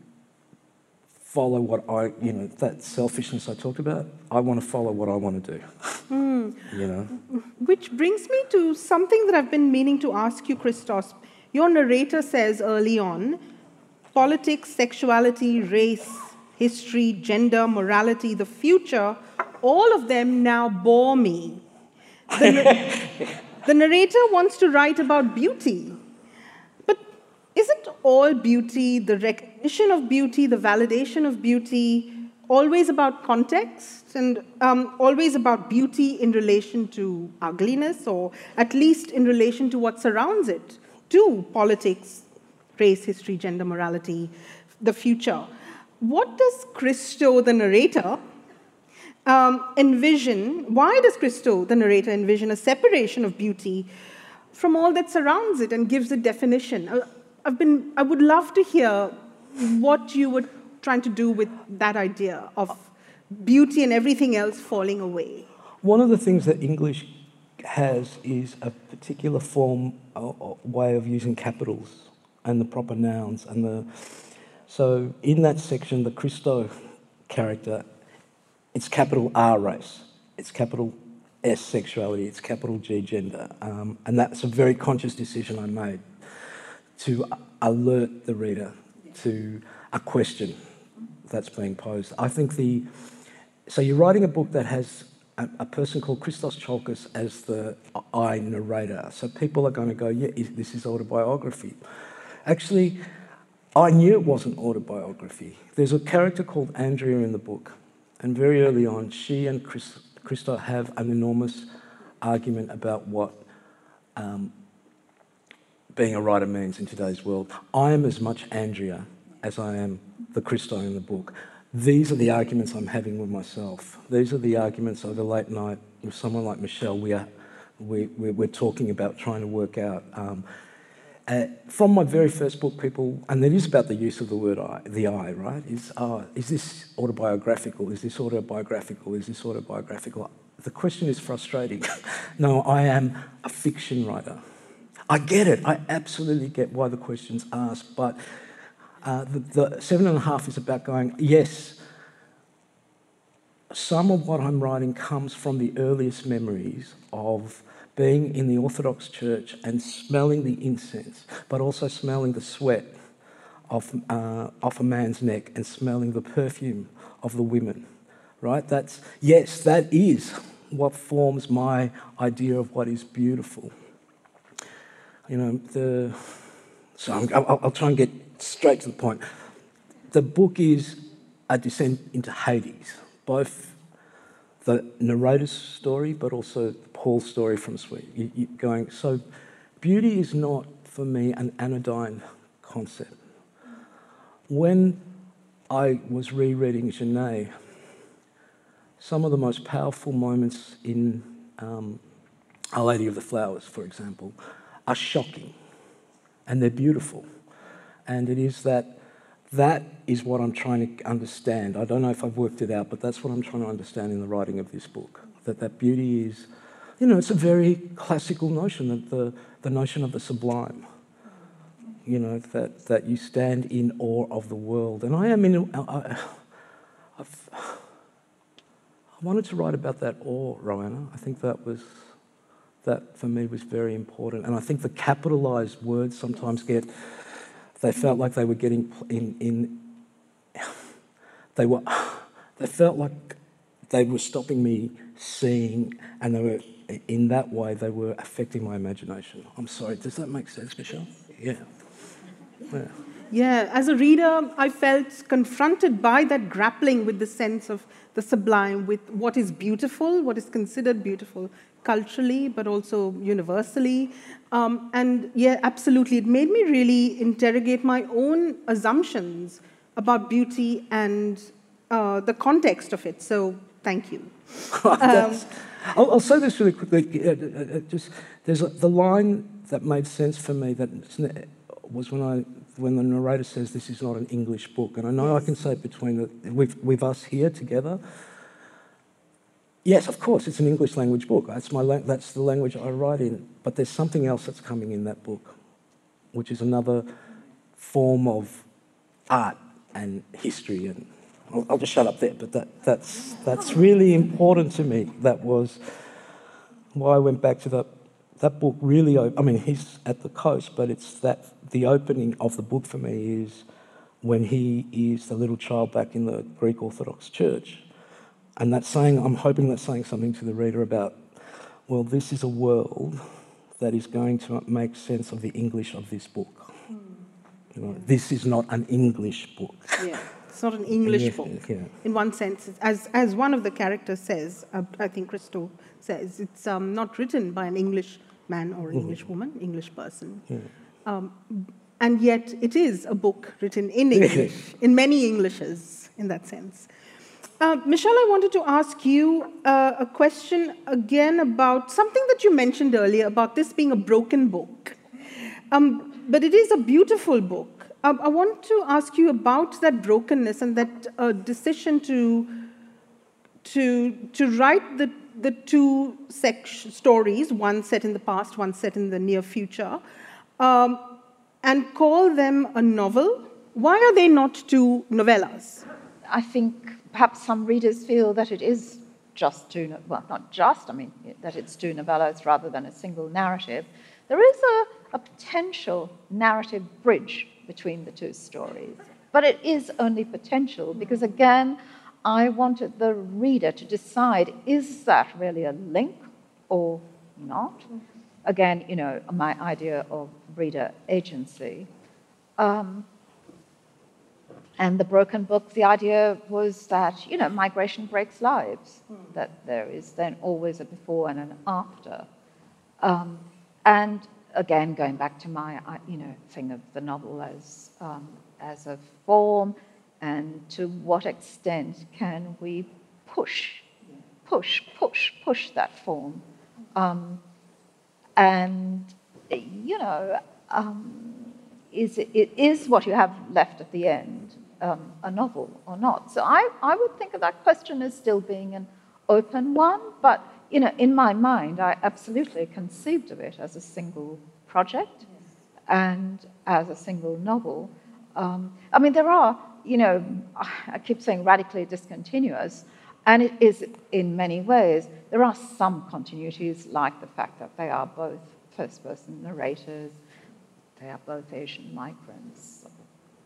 follow what I, you know, that selfishness I talked about. I want to follow what I want to do, mm. you know. Which brings me to something that I've been meaning to ask you, Christos. Your narrator says early on, politics, sexuality, race, history, gender, morality, the future, all of them now bore me. The, na the narrator wants to write about beauty. Isn't all beauty, the recognition of beauty, the validation of beauty, always about context and um, always about beauty in relation to ugliness, or at least in relation to what surrounds it, to politics, race, history, gender, morality, the future? What does Christo, the narrator, um, envision? Why does Christo, the narrator, envision a separation of beauty from all that surrounds it and gives it definition? I've been, I would love to hear what you were trying to do with that idea of beauty and everything else falling away. One of the things that English has is a particular form or way of using capitals and the proper nouns. And the, so in that section, the Christo character, it's capital R race, it's capital S sexuality, it's capital G gender. Um, and that's a very conscious decision I made, to alert the reader to a question that's being posed. I think the... So you're writing a book that has a, a person called Christos Chalkes as the I narrator. So people are going to go, yeah, this is autobiography. Actually, I knew it wasn't autobiography. There's a character called Andrea in the book, and very early on, she and Chris, Christo have an enormous argument about what... Um, being a writer means in today's world. I am as much Andrea as I am the Christo in the book. These are the arguments I'm having with myself. These are the arguments over late night with someone like Michelle we are, we, we, we're talking about, trying to work out. Um, uh, from my very first book, people, and it is about the use of the word I, the I, right? Is, uh, is this autobiographical? Is this autobiographical? Is this autobiographical? The question is frustrating. No, I am a fiction writer. I get it. I absolutely get why the question's asked, but uh, the, the Seven and a Half is about going, yes, some of what I'm writing comes from the earliest memories of being in the Orthodox Church and smelling the incense, but also smelling the sweat off, uh, off a man's neck and smelling the perfume of the women, right? That's, yes, that is what forms my idea of what is beautiful. You know, the, so I'm, I'll, I'll try and get straight to the point. The book is a descent into Hades, both the narrator's story, but also Paul's story from Sweden. You, you going, so beauty is not, for me, an anodyne concept. When I was rereading Genet, some of the most powerful moments in um, Our Lady of the Flowers, for example, are shocking, and they're beautiful. And it is that, that is what I'm trying to understand. I don't know if I've worked it out, but that's what I'm trying to understand in the writing of this book, that that beauty is you know, it's a very classical notion, of the, the notion of the sublime, you know, that, that you stand in awe of the world. And I am in, I, I've, I wanted to write about that awe, Rowena. I think that was, that for me was very important. And I think the capitalized words sometimes get, they felt like they were getting in, in they were, they felt like they were stopping me seeing, and they were, in that way, they were affecting my imagination. I'm sorry, does that make sense, Michelle? Yeah. Yeah. Yeah, as a reader, I felt confronted by that grappling with the sense of the sublime, with what is beautiful, what is considered beautiful culturally, but also universally. Um, and yeah, absolutely, it made me really interrogate my own assumptions about beauty and uh, the context of it. So, thank you. um, I'll, I'll say this really quickly. Uh, uh, just there's a, the line that made sense for me that was when I when the narrator says this is not an English book, and I know yes. I can say it between the, with with us here together. Yes, of course, it's an English language book. That's my la that's the language I write in. But there's something else that's coming in that book, which is another form of art and history. And I'll, I'll just shut up there. But that that's that's really important to me. That was why I went back to that. That book really, I mean, he's at the coast, but it's that the opening of the book for me is when he is the little child back in the Greek Orthodox Church. And that's saying, I'm hoping that's saying something to the reader about, well, this is a world that is going to make sense of the English of this book. Mm. You know, yeah. This is not an English book. Yeah, it's not an English yeah, book. Yeah. In one sense, as, as one of the characters says, uh, I think Christos says, it's um, not written by an English man or an English woman, English person. Yeah. Um, and yet it is a book written in English, in many Englishes in that sense. Uh, Michelle, I wanted to ask you uh, a question again about something that you mentioned earlier about this being a broken book. Um, but it is a beautiful book. Um, I want to ask you about that brokenness and that uh, decision to, to, to write the the two stories, one set in the past, one set in the near future, um, and call them a novel. Why are they not two novellas? I think perhaps some readers feel that it is just two, well, not just, I mean, that it's two novellas rather than a single narrative. There is a, a potential narrative bridge between the two stories, but it is only potential because, again, I wanted the reader to decide, is that really a link or not? Mm-hmm. Again, you know, my idea of reader agency. Um, and the broken book, the idea was that, you know, migration breaks lives, mm-hmm. that there is then always a before and an after. Um, and again, going back to my, you know, thing of the novel as, um, as a form, and to what extent can we push, push, push, push that form? Um, and, you know, um, is it, it is what you have left at the end um, a novel or not? So I, I would think of that question as still being an open one, but, you know, in my mind, I absolutely conceived of it as a single project and as a single novel. Um, I mean, there are... you know, I keep saying radically discontinuous, and it is in many ways. There are some continuities, like the fact that they are both first-person narrators, they are both Asian migrants,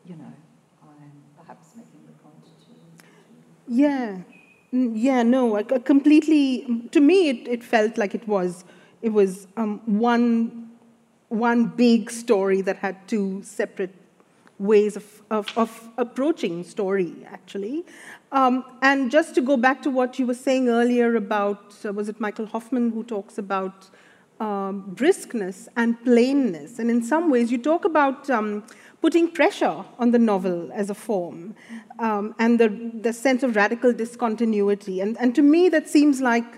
you know, I'm perhaps making the point to... Yeah, yeah, no, I completely, to me, it, it felt like it was, it was um, one, one big story that had two separate ways of, of, of approaching story, actually. Um, and just to go back to what you were saying earlier about, uh, was it Michael Hoffman who talks about um, briskness and plainness? And in some ways, you talk about um, putting pressure on the novel as a form um, and the, the sense of radical discontinuity. And, and to me, that seems like,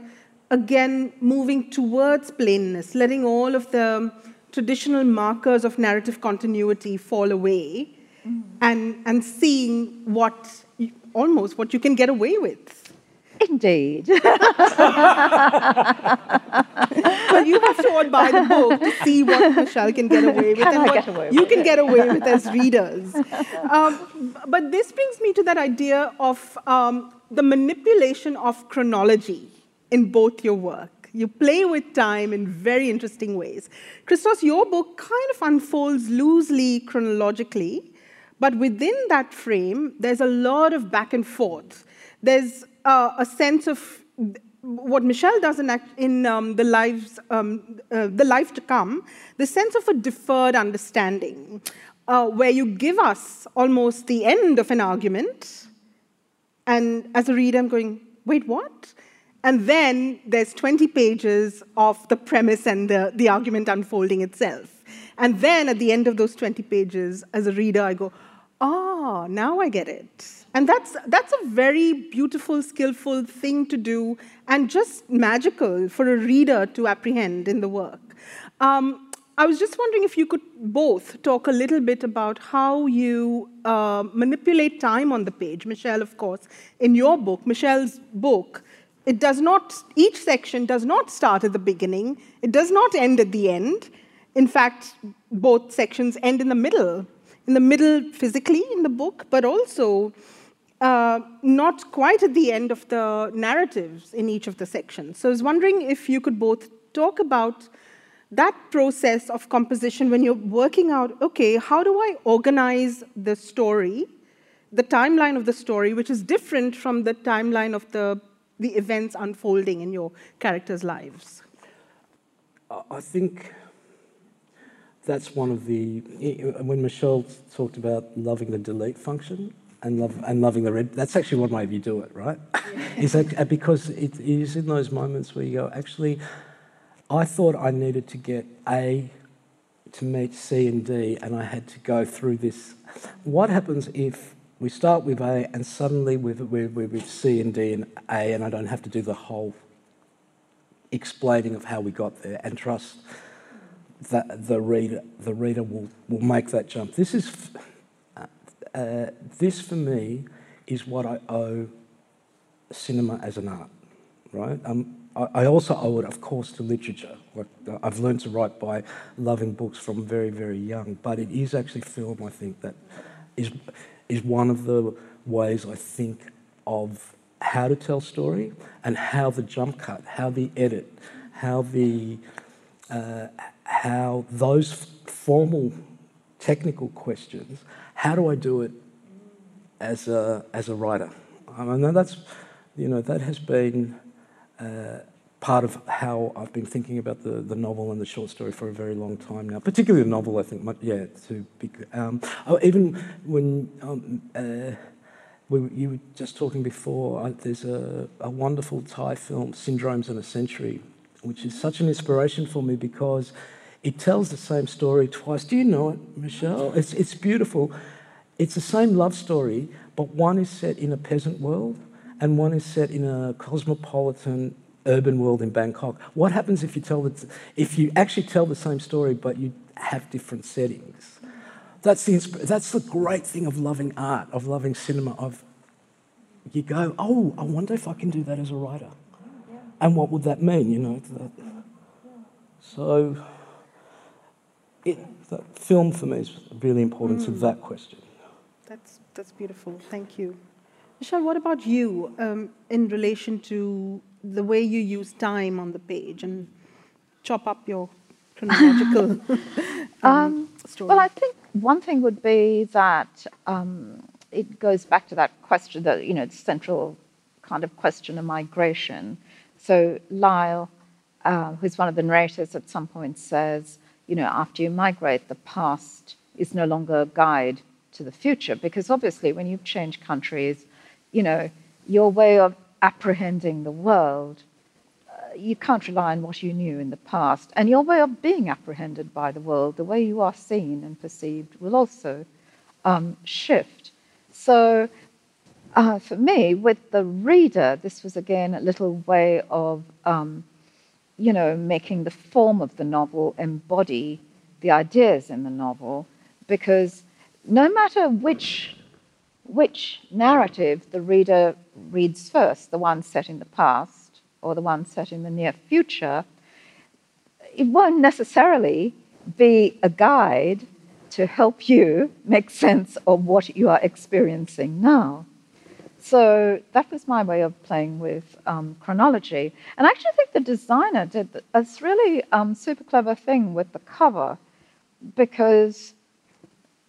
again, moving towards plainness, letting all of the traditional markers of narrative continuity fall away, mm-hmm. and, and seeing what, you, almost what you can get away with. Indeed. Well, you have to buy the book to see what Michelle can get away with can and I what away you with can it? get away with as readers. Um, but this brings me to that idea of um, the manipulation of chronology in both your work. You play with time in very interesting ways. Christos, your book kind of unfolds loosely chronologically, but within that frame, there's a lot of back and forth. There's uh, a sense of what Michelle does in, in um, the, lives, um, uh, the Life to Come, the sense of a deferred understanding, uh, where you give us almost the end of an argument, and as a reader, I'm going, wait, what? And then there's twenty pages of the premise and the, the argument unfolding itself. And then at the end of those twenty pages, as a reader, I go, ah, now I get it. And that's, that's a very beautiful, skillful thing to do and just magical for a reader to apprehend in the work. Um, I was just wondering if you could both talk a little bit about how you uh, manipulate time on the page. Michelle, of course, in your book, Michelle's book, it does not, each section does not start at the beginning. It does not end at the end. In fact, both sections end in the middle. In the middle physically in the book, but also uh, not quite at the end of the narratives in each of the sections. So I was wondering if you could both talk about that process of composition when you're working out, okay, how do I organize the story, the timeline of the story, which is different from the timeline of the, the events unfolding in your characters' lives? I think... That's one of the, when Michelle talked about loving the delete function and, love, and loving the red, that's actually one way you do it, right? Yeah. Is that, because it is in those moments where you go, actually, I thought I needed to get A to meet C and D and I had to go through this. What happens if we start with A and suddenly we're, we're, we're with C and D and A and I don't have to do the whole explaining of how we got there and trust that the reader, the reader will, will make that jump. This is, uh, uh, this for me is what I owe cinema as an art, right? Um, I, I also owe it, of course, to literature. Like, I've learned to write by loving books from very, very young, but it is actually film, I think, that is, is one of the ways I think of how to tell story and how the jump cut, how the edit, how the... Uh, how those formal technical questions, how do I do it as a, as a writer? I mean, that's, you know, that has been uh, part of how I've been thinking about the, the novel and the short story for a very long time now, particularly the novel, I think, much, yeah, to be, um, oh, even when um, uh, we, you were just talking before, I, there's a, a wonderful Thai film, Syndromes in a Century, which is such an inspiration for me because it tells the same story twice. Do you know it, Michelle? It's, it's beautiful. It's the same love story, but one is set in a peasant world and one is set in a cosmopolitan urban world in Bangkok. What happens if you, tell the, if you actually tell the same story but you have different settings? That's the, that's the great thing of loving art, of loving cinema, of you go, oh, I wonder if I can do that as a writer. And what would that mean, you know? That. So, it, that film for me is really important mm. to that question. That's, that's beautiful, thank you. Michelle, what about you um, in relation to the way you use time on the page and chop up your chronological um, um, story? Well, I think one thing would be that um, it goes back to that question, that, you know, the central kind of question of migration. So Lyle, uh, who's one of the narrators, at some point says, you know, after you migrate, the past is no longer a guide to the future. Because obviously, when you've changed countries, you know, your way of apprehending the world, uh, you can't rely on what you knew in the past. And your way of being apprehended by the world, the way you are seen and perceived, will also um, shift. So... Uh, for me, with the reader, this was again a little way of, um, you know, making the form of the novel embody the ideas in the novel, because no matter which which narrative the reader reads first, the one set in the past or the one set in the near future, it won't necessarily be a guide to help you make sense of what you are experiencing now. So that was my way of playing with um, chronology. And I actually think the designer did a really um, super clever thing with the cover, because,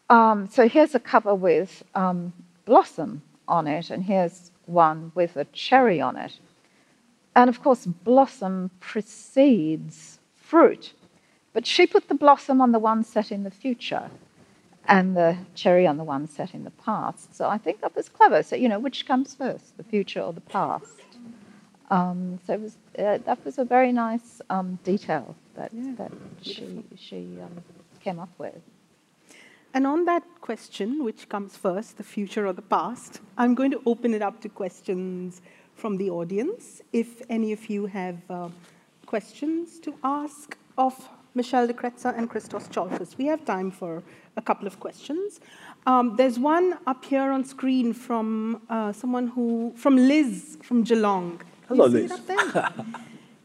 um, so here's a cover with um, blossom on it, and here's one with a cherry on it. And of course, blossom precedes fruit. But she put the blossom on the one set in the future and the cherry on the one set in the past. So I think that was clever. So, you know, which comes first, the future or the past? Um, so it was, uh, that was a very nice um, detail that, yeah, that she, she um, came up with. And on that question, which comes first, the future or the past, I'm going to open it up to questions from the audience. If any of you have uh, questions to ask of Michelle de Kretser and Christos Chalkes. We have time for a couple of questions. Um, there's one up here on screen from uh, someone who, from Liz from Geelong. Hello, Liz.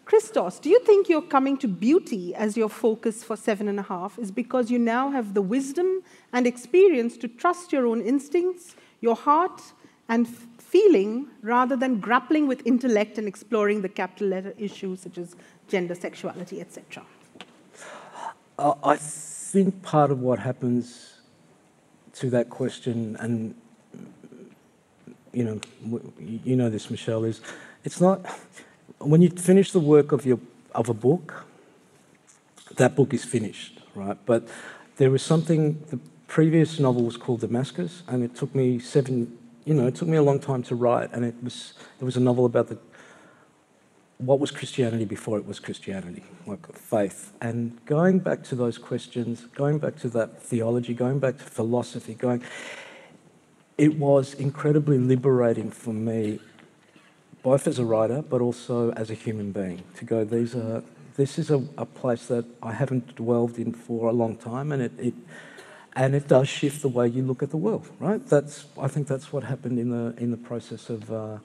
Christos, do you think your coming to beauty as your focus for Seven and a Half is because you now have the wisdom and experience to trust your own instincts, your heart, and feeling, rather than grappling with intellect and exploring the capital letter issues such as gender, sexuality, et cetera? Uh, I think part of what happens to that question, and you know, you know this, Michelle, is it's not when you finish the work of your of a book, that book is finished, right? But there was something. The previous novel was called Damascus, and it took me seven. You know, it took me a long time to write, and it was it was a novel about the. What was Christianity before it was Christianity, like faith? And going back to those questions, going back to that theology, going back to philosophy, going, it was incredibly liberating for me, both as a writer, but also as a human being, to go, these are, this is a, a place that I haven't dwelled in for a long time, and it, it, and it does shift the way you look at the world, right? That's, I think that's what happened in the, in the process of, uh,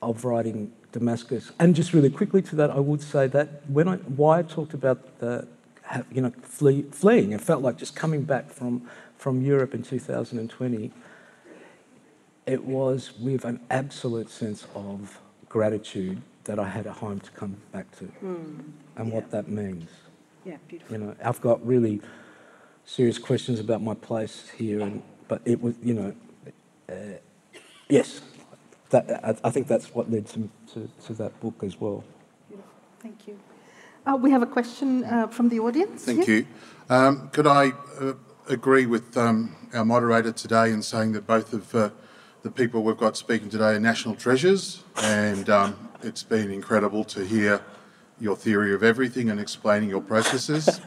of writing Damascus. And just really quickly to that, I would say that when I, why I talked about the, you know, flee, fleeing, it felt like just coming back from, from Europe in two thousand twenty, it was with an absolute sense of gratitude that I had a home to come back to, mm. and yeah. what that means. Yeah, beautiful. You know, I've got really serious questions about my place here, and but it was, you know, uh, yes. That, I think that's what led to, to, to that book as well. Thank you. Uh, we have a question uh, from the audience. Thank here. you. Um, could I uh, agree with um, our moderator today in saying that both of uh, the people we've got speaking today are national treasures, and um, it's been incredible to hear your theory of everything and explaining your processes.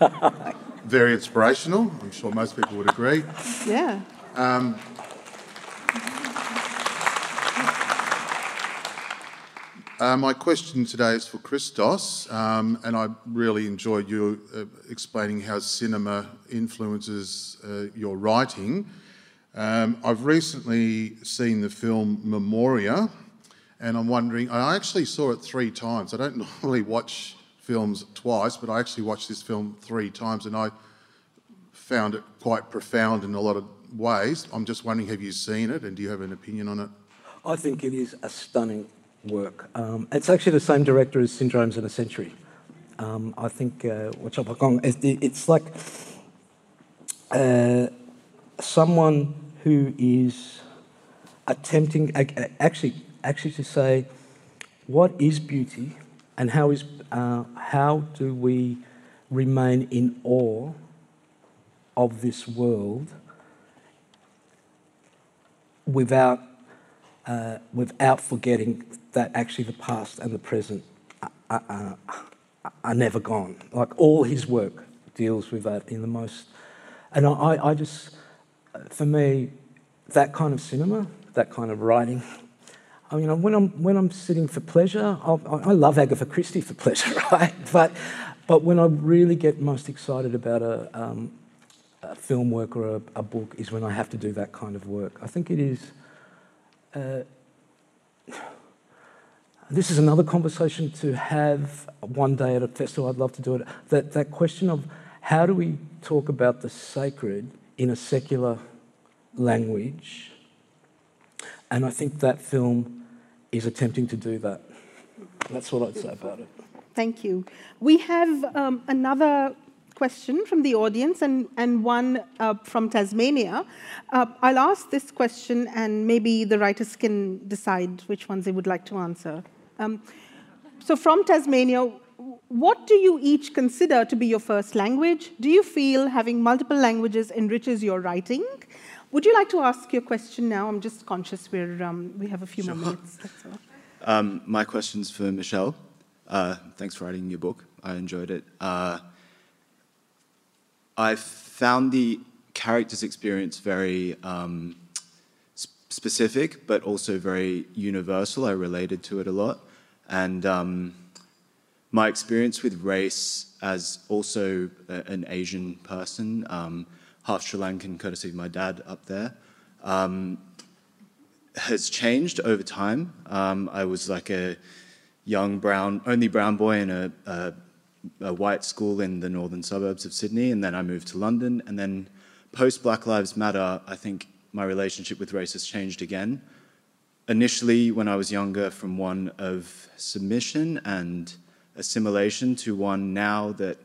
Very inspirational. I'm sure most people would agree. Yeah. Um, Uh, my question today is for Christos, um, and I really enjoyed you uh, explaining how cinema influences uh, your writing. Um, I've recently seen the film Memoria, and I'm wondering, I actually saw it three times. I don't normally watch films twice, but I actually watched this film three times, and I found it quite profound in a lot of ways. I'm just wondering, have you seen it, and do you have an opinion on it? I think it is a stunning work. Um, it's actually the same director as Syndromes in a Century. Um, I think uh, it's like uh, someone who is attempting actually actually to say, what is beauty, and how is uh, how do we remain in awe of this world without uh, without forgetting that actually the past and the present are, are, are never gone. Like, all his work deals with that in the most... And I, I just, for me, that kind of cinema, that kind of writing, I mean, when I'm, when I'm sitting for pleasure, I'll, I love Agatha Christie for pleasure, right? But, but when I really get most excited about a, um, a a film work or a, a book is when I have to do that kind of work. I think it is... Uh, this is another conversation to have one day at a festival. I'd love to do it. That, that question of how do we talk about the sacred in a secular language? And I think that film is attempting to do that. That's what I'd say about it. Thank you. We have um, another question from the audience and, and one uh, from Tasmania. Uh, I'll ask this question and maybe the writers can decide which ones they would like to answer. Um, so from Tasmania, what do you each consider to be your first language? Do you feel having multiple languages enriches your writing? Would you like to ask your question now? I'm just conscious we're, um, we have a few sure. more minutes. That's all. Um, my question's for Michelle. Uh, thanks for writing your book. I enjoyed it. Uh, I found the character's experience very um, sp specific, but also very universal. I related to it a lot. And um, my experience with race as also a, an Asian person, um, half Sri Lankan, courtesy of my dad up there, um, has changed over time. Um, I was like a young brown, only brown boy in a, a a white school in the northern suburbs of Sydney, and then I moved to London, and then post Black Lives Matter, I think my relationship with race has changed again. Initially, when I was younger, from one of submission and assimilation to one now that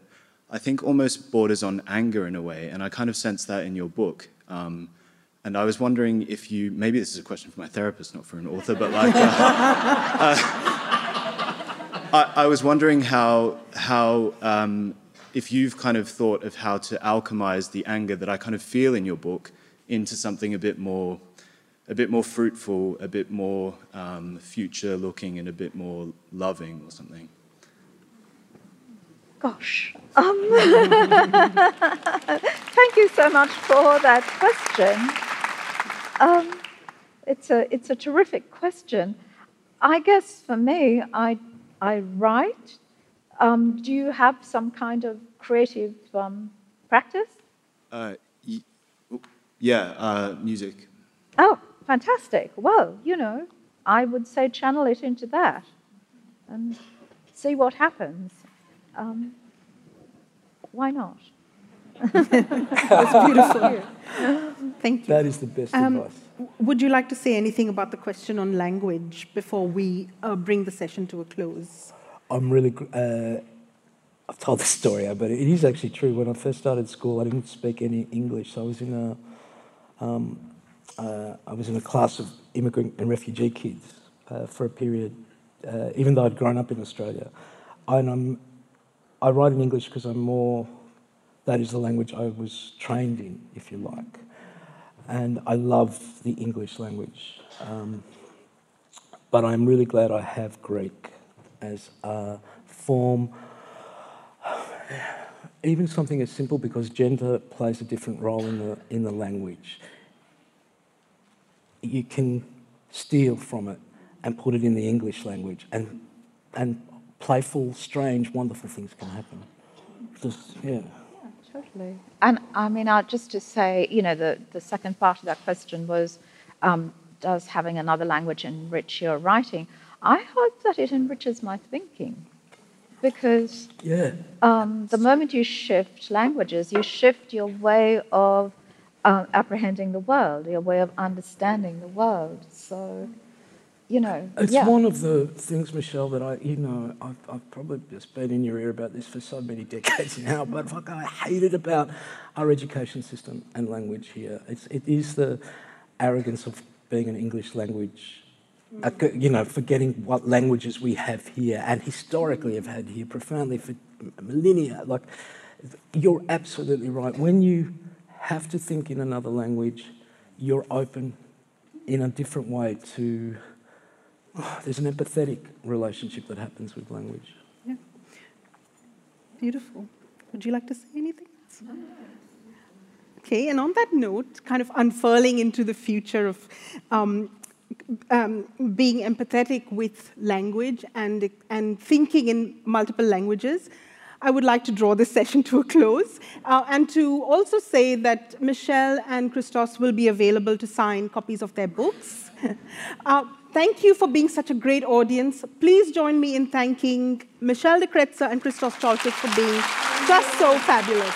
I think almost borders on anger in a way, and I kind of sense that in your book. Um, and I was wondering if you, maybe this is a question for my therapist, not for an author, but like... Uh, uh, I, I was wondering how, how um, if you've kind of thought of how to alchemize the anger that I kind of feel in your book into something a bit more, a bit more fruitful, a bit more um, future-looking, and a bit more loving, or something. Gosh, um, thank you so much for that question. Um, it's a it's a terrific question. I guess for me, I. I write. Um, do you have some kind of creative um, practice? Uh, yeah, uh, music. Oh, fantastic. Well, you know, I would say channel it into that and see what happens. Um, why not? That's beautiful. Thank you. That is the best um, advice. Would you like to say anything about the question on language before we uh, bring the session to a close? I'm really... Uh, I've told this story, but it is actually true. When I first started school, I didn't speak any English. So I was in a, um, uh, I was in a class of immigrant and refugee kids uh, for a period, uh, even though I'd grown up in Australia. And I'm, I write in English because I'm more... That is the language I was trained in, if you like. And I love the English language. Um, but I'm really glad I have Greek as a form, even something as simple, because gender plays a different role in the, in the language. You can steal from it and put it in the English language, and, and playful, strange, wonderful things can happen. Just, yeah. Totally. And I mean, I, just to say, you know, the, the second part of that question was, um, does having another language enrich your writing? I hope that it enriches my thinking, because yeah. um, the moment you shift languages, you shift your way of uh, apprehending the world, your way of understanding the world. So, you know, it's yeah. one of the things, Michelle, that I, you know, I've, I've probably just been in your ear about this for so many decades now, but fuck, I hate it about our education system and language here. It's, it is the arrogance of being an English language, you know, forgetting what languages we have here and historically have had here profoundly for millennia. Like, you're absolutely right. When you have to think in another language, you're open in a different way to... Oh, there's an empathetic relationship that happens with language. Yeah. Beautiful. Would you like to say anything else? Okay, and on that note, kind of unfurling into the future of um, um, being empathetic with language and, and thinking in multiple languages, I would like to draw this session to a close uh, and to also say that Michelle and Christos will be available to sign copies of their books. uh, thank you for being such a great audience. Please join me in thanking Michelle de Kretser and Christos Chalkes for being just so fabulous.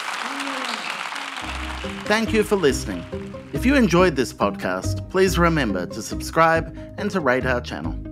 Thank you for listening. If you enjoyed this podcast, please remember to subscribe and to rate our channel.